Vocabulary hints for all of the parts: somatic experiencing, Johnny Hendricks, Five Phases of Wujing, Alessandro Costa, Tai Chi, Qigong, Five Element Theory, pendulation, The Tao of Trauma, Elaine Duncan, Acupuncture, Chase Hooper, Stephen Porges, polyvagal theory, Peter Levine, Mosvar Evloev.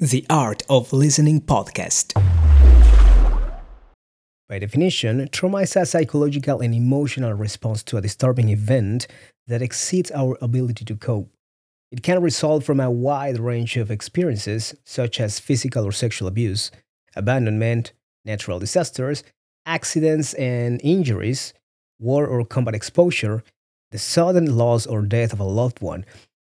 The Art of Listening Podcast. By definition, trauma is a psychological and emotional response to a disturbing event that exceeds our ability to cope. It can result from a wide range of experiences, such as physical or sexual abuse, abandonment, natural disasters, accidents and injuries, war or combat exposure, the sudden loss or death of a loved one,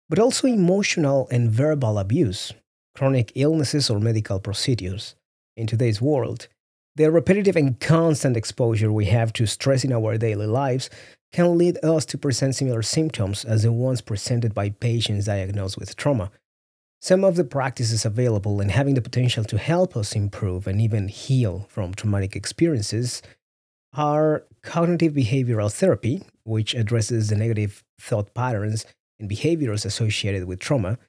but also emotional and verbal abuse, chronic illnesses or medical procedures. In today's world, the repetitive and constant exposure we have to stress in our daily lives can lead us to present similar symptoms as the ones presented by patients diagnosed with trauma. Some of the practices available and having the potential to help us improve and even heal from traumatic experiences are cognitive behavioral therapy, which addresses the negative thought patterns and behaviors associated with trauma,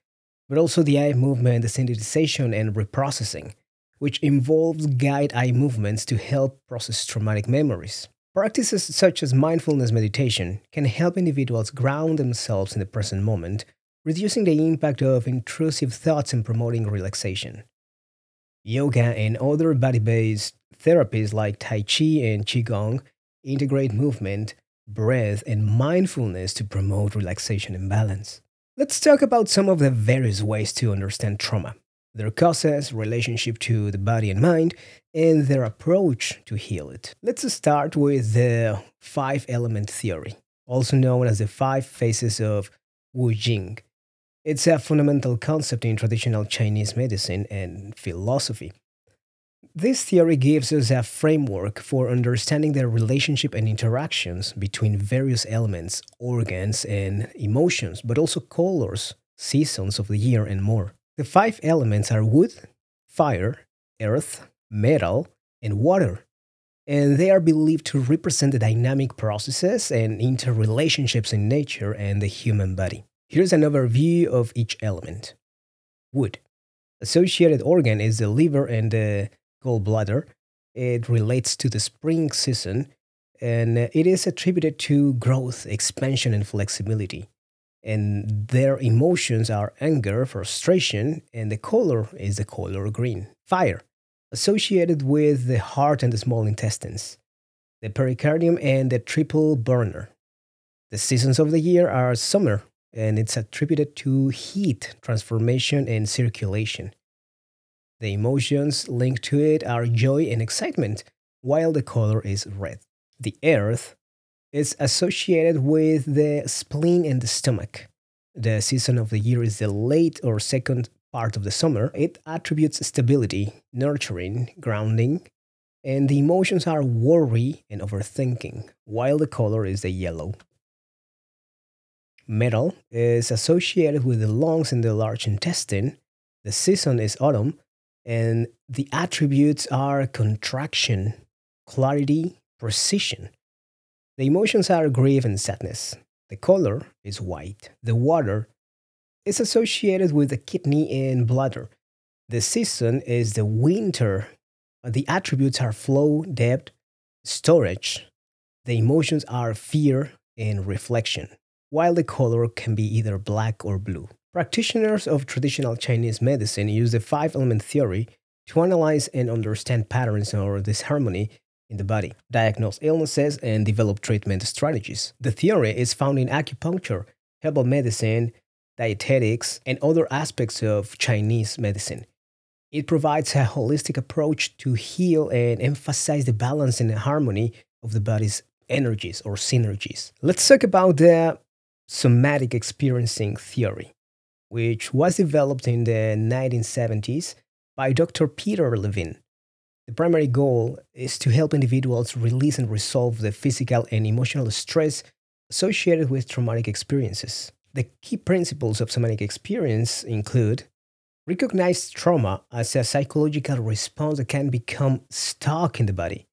but also the eye movement desensitization and reprocessing, which involves guided eye movements to help process traumatic memories. Practices such as mindfulness meditation can help individuals ground themselves in the present moment, reducing the impact of intrusive thoughts and promoting relaxation. Yoga and other body-based therapies like Tai Chi and Qigong integrate movement, breath, and mindfulness to promote relaxation and balance. Let's talk about some of the various ways to understand trauma, their causes, relationship to the body and mind, and their approach to heal it. Let's start with the Five Element Theory, also known as the Five Phases of Wujing. It's a fundamental concept in traditional Chinese medicine and philosophy. This theory gives us a framework for understanding the relationship and interactions between various elements, organs, and emotions, but also colors, seasons of the year, and more. The five elements are wood, fire, earth, metal, and water, and they are believed to represent the dynamic processes and interrelationships in nature and the human body. Here's an overview of each element. Wood. Associated organ is the liver and the gallbladder. It relates to the spring season, and it is attributed to growth, expansion, and flexibility. And their emotions are anger, frustration, and the color is the color green. Fire, associated with the heart and the small intestines, the pericardium, and the triple burner. The seasons of the year are summer, and it's attributed to heat, transformation, and circulation. The emotions linked to it are joy and excitement, while the color is red. The earth is associated with the spleen and the stomach. The season of the year is the late or second part of the summer. It attributes stability, nurturing, grounding, and the emotions are worry and overthinking, while the color is the yellow. Metal is associated with the lungs and the large intestine. The season is autumn, and the attributes are contraction, clarity, precision. The emotions are grief and sadness. The color is white. The water is associated with the kidney and bladder. The season is the winter. The attributes are flow, depth, storage. The emotions are fear and reflection, while the color can be either black or blue. Practitioners of traditional Chinese medicine use the five-element theory to analyze and understand patterns or disharmony in the body, diagnose illnesses, and develop treatment strategies. The theory is found in acupuncture, herbal medicine, dietetics, and other aspects of Chinese medicine. It provides a holistic approach to heal and emphasize the balance and harmony of the body's energies or synergies. Let's talk about the somatic experiencing theory, which was developed in the 1970s by Dr. Peter Levine. The primary goal is to help individuals release and resolve the physical and emotional stress associated with traumatic experiences. The key principles of somatic experience include: recognize trauma as a psychological response that can become stuck in the body.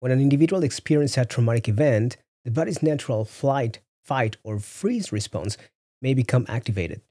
When an individual experiences a traumatic event, the body's natural flight, fight, or freeze response may become activated.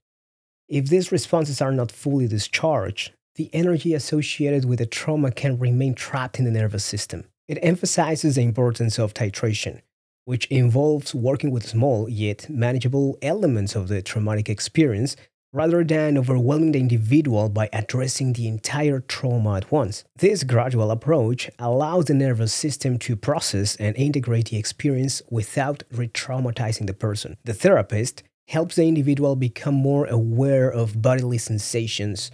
If these responses are not fully discharged, the energy associated with the trauma can remain trapped in the nervous system. It emphasizes the importance of titration, which involves working with small yet manageable elements of the traumatic experience rather than overwhelming the individual by addressing the entire trauma at once. This gradual approach allows the nervous system to process and integrate the experience without re-traumatizing the person. The therapist helps the individual become more aware of bodily sensations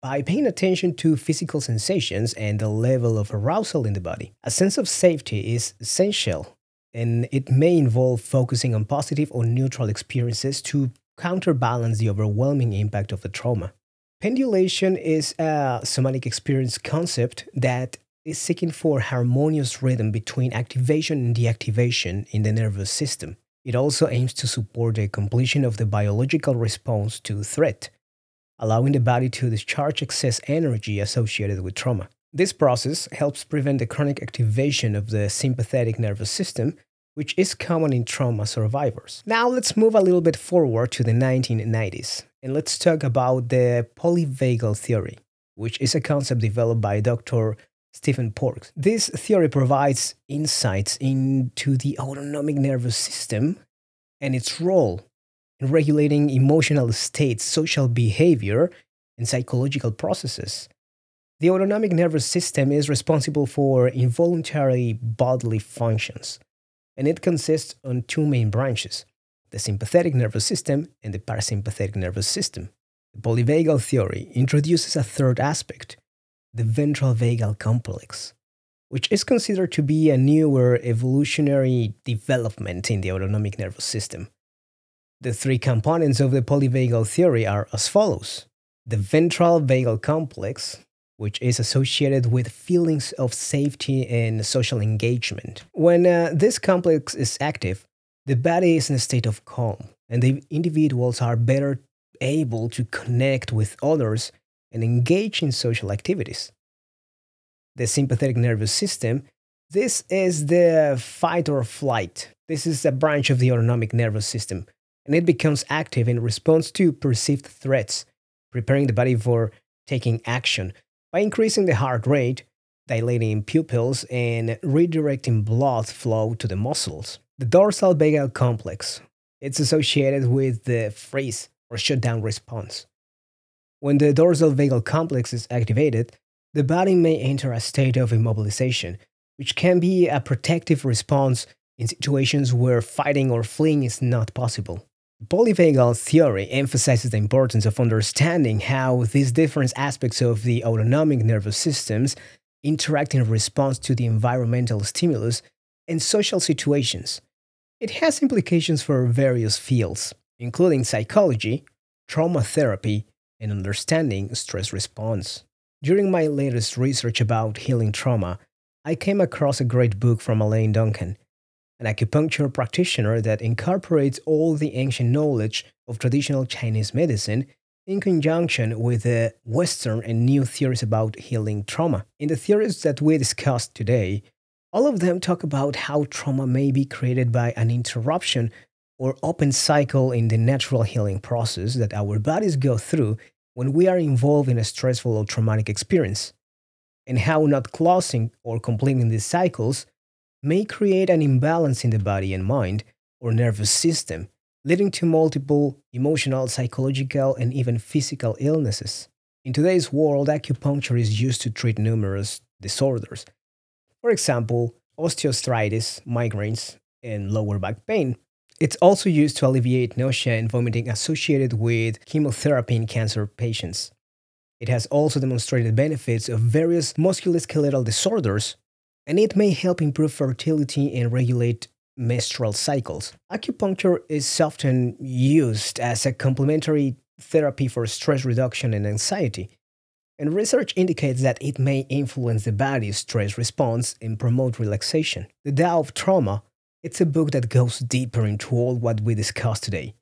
by paying attention to physical sensations and the level of arousal in the body. A sense of safety is essential, and it may involve focusing on positive or neutral experiences to counterbalance the overwhelming impact of the trauma. Pendulation is a somatic experience concept that is seeking for harmonious rhythm between activation and deactivation in the nervous system. It also aims to support the completion of the biological response to threat, allowing the body to discharge excess energy associated with trauma. This process helps prevent the chronic activation of the sympathetic nervous system, which is common in trauma survivors. Now let's move a little bit forward to the 1990s, and let's talk about the polyvagal theory, which is a concept developed by Dr. Stephen Porges. This theory provides insights into the autonomic nervous system and its role in regulating emotional states, social behavior, and psychological processes. The autonomic nervous system is responsible for involuntary bodily functions, and it consists on two main branches, the sympathetic nervous system and the parasympathetic nervous system. The polyvagal theory introduces a third aspect, the ventral vagal complex, which is considered to be a newer evolutionary development in the autonomic nervous system. The three components of the polyvagal theory are as follows. The ventral vagal complex, which is associated with feelings of safety and social engagement. When this complex is active, the body is in a state of calm, and the individuals are better able to connect with others and engage in social activities. The sympathetic nervous system, this is the fight or flight. This is a branch of the autonomic nervous system, and it becomes active in response to perceived threats, preparing the body for taking action by increasing the heart rate, dilating pupils, and redirecting blood flow to the muscles. The dorsal vagal complex, it's associated with the freeze or shutdown response. When the dorsal vagal complex is activated, the body may enter a state of immobilization, which can be a protective response in situations where fighting or fleeing is not possible. Polyvagal theory emphasizes the importance of understanding how these different aspects of the autonomic nervous systems interact in response to the environmental stimulus and social situations. It has implications for various fields, including psychology, trauma therapy, and understanding stress response. During my latest research about healing trauma, I came across a great book from Elaine Duncan, an acupuncture practitioner that incorporates all the ancient knowledge of traditional Chinese medicine in conjunction with the Western and new theories about healing trauma. In the theories that we discussed today, all of them talk about how trauma may be created by an interruption or open cycle in the natural healing process that our bodies go through when we are involved in a stressful or traumatic experience, and how not closing or completing these cycles may create an imbalance in the body and mind or nervous system, leading to multiple emotional, psychological, and even physical illnesses. In today's world, acupuncture is used to treat numerous disorders. For example, osteoarthritis, migraines, and lower back pain. It's also used to alleviate nausea and vomiting associated with chemotherapy in cancer patients. It has also demonstrated benefits of various musculoskeletal disorders, and it may help improve fertility and regulate menstrual cycles. Acupuncture is often used as a complementary therapy for stress reduction and anxiety, and research indicates that it may influence the body's stress response and promote relaxation. The Tao of Trauma, it's a book that goes deeper into all what we discussed today,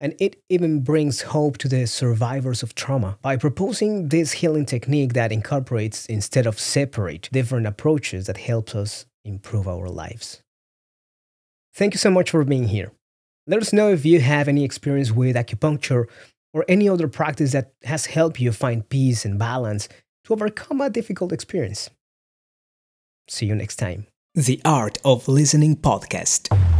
and it even brings hope to the survivors of trauma by proposing this healing technique that incorporates, instead of separate, different approaches that helps us improve our lives. Thank you so much for being here. Let us know if you have any experience with acupuncture or any other practice that has helped you find peace and balance to overcome a difficult experience. See you next time. The Art of Listening Podcast.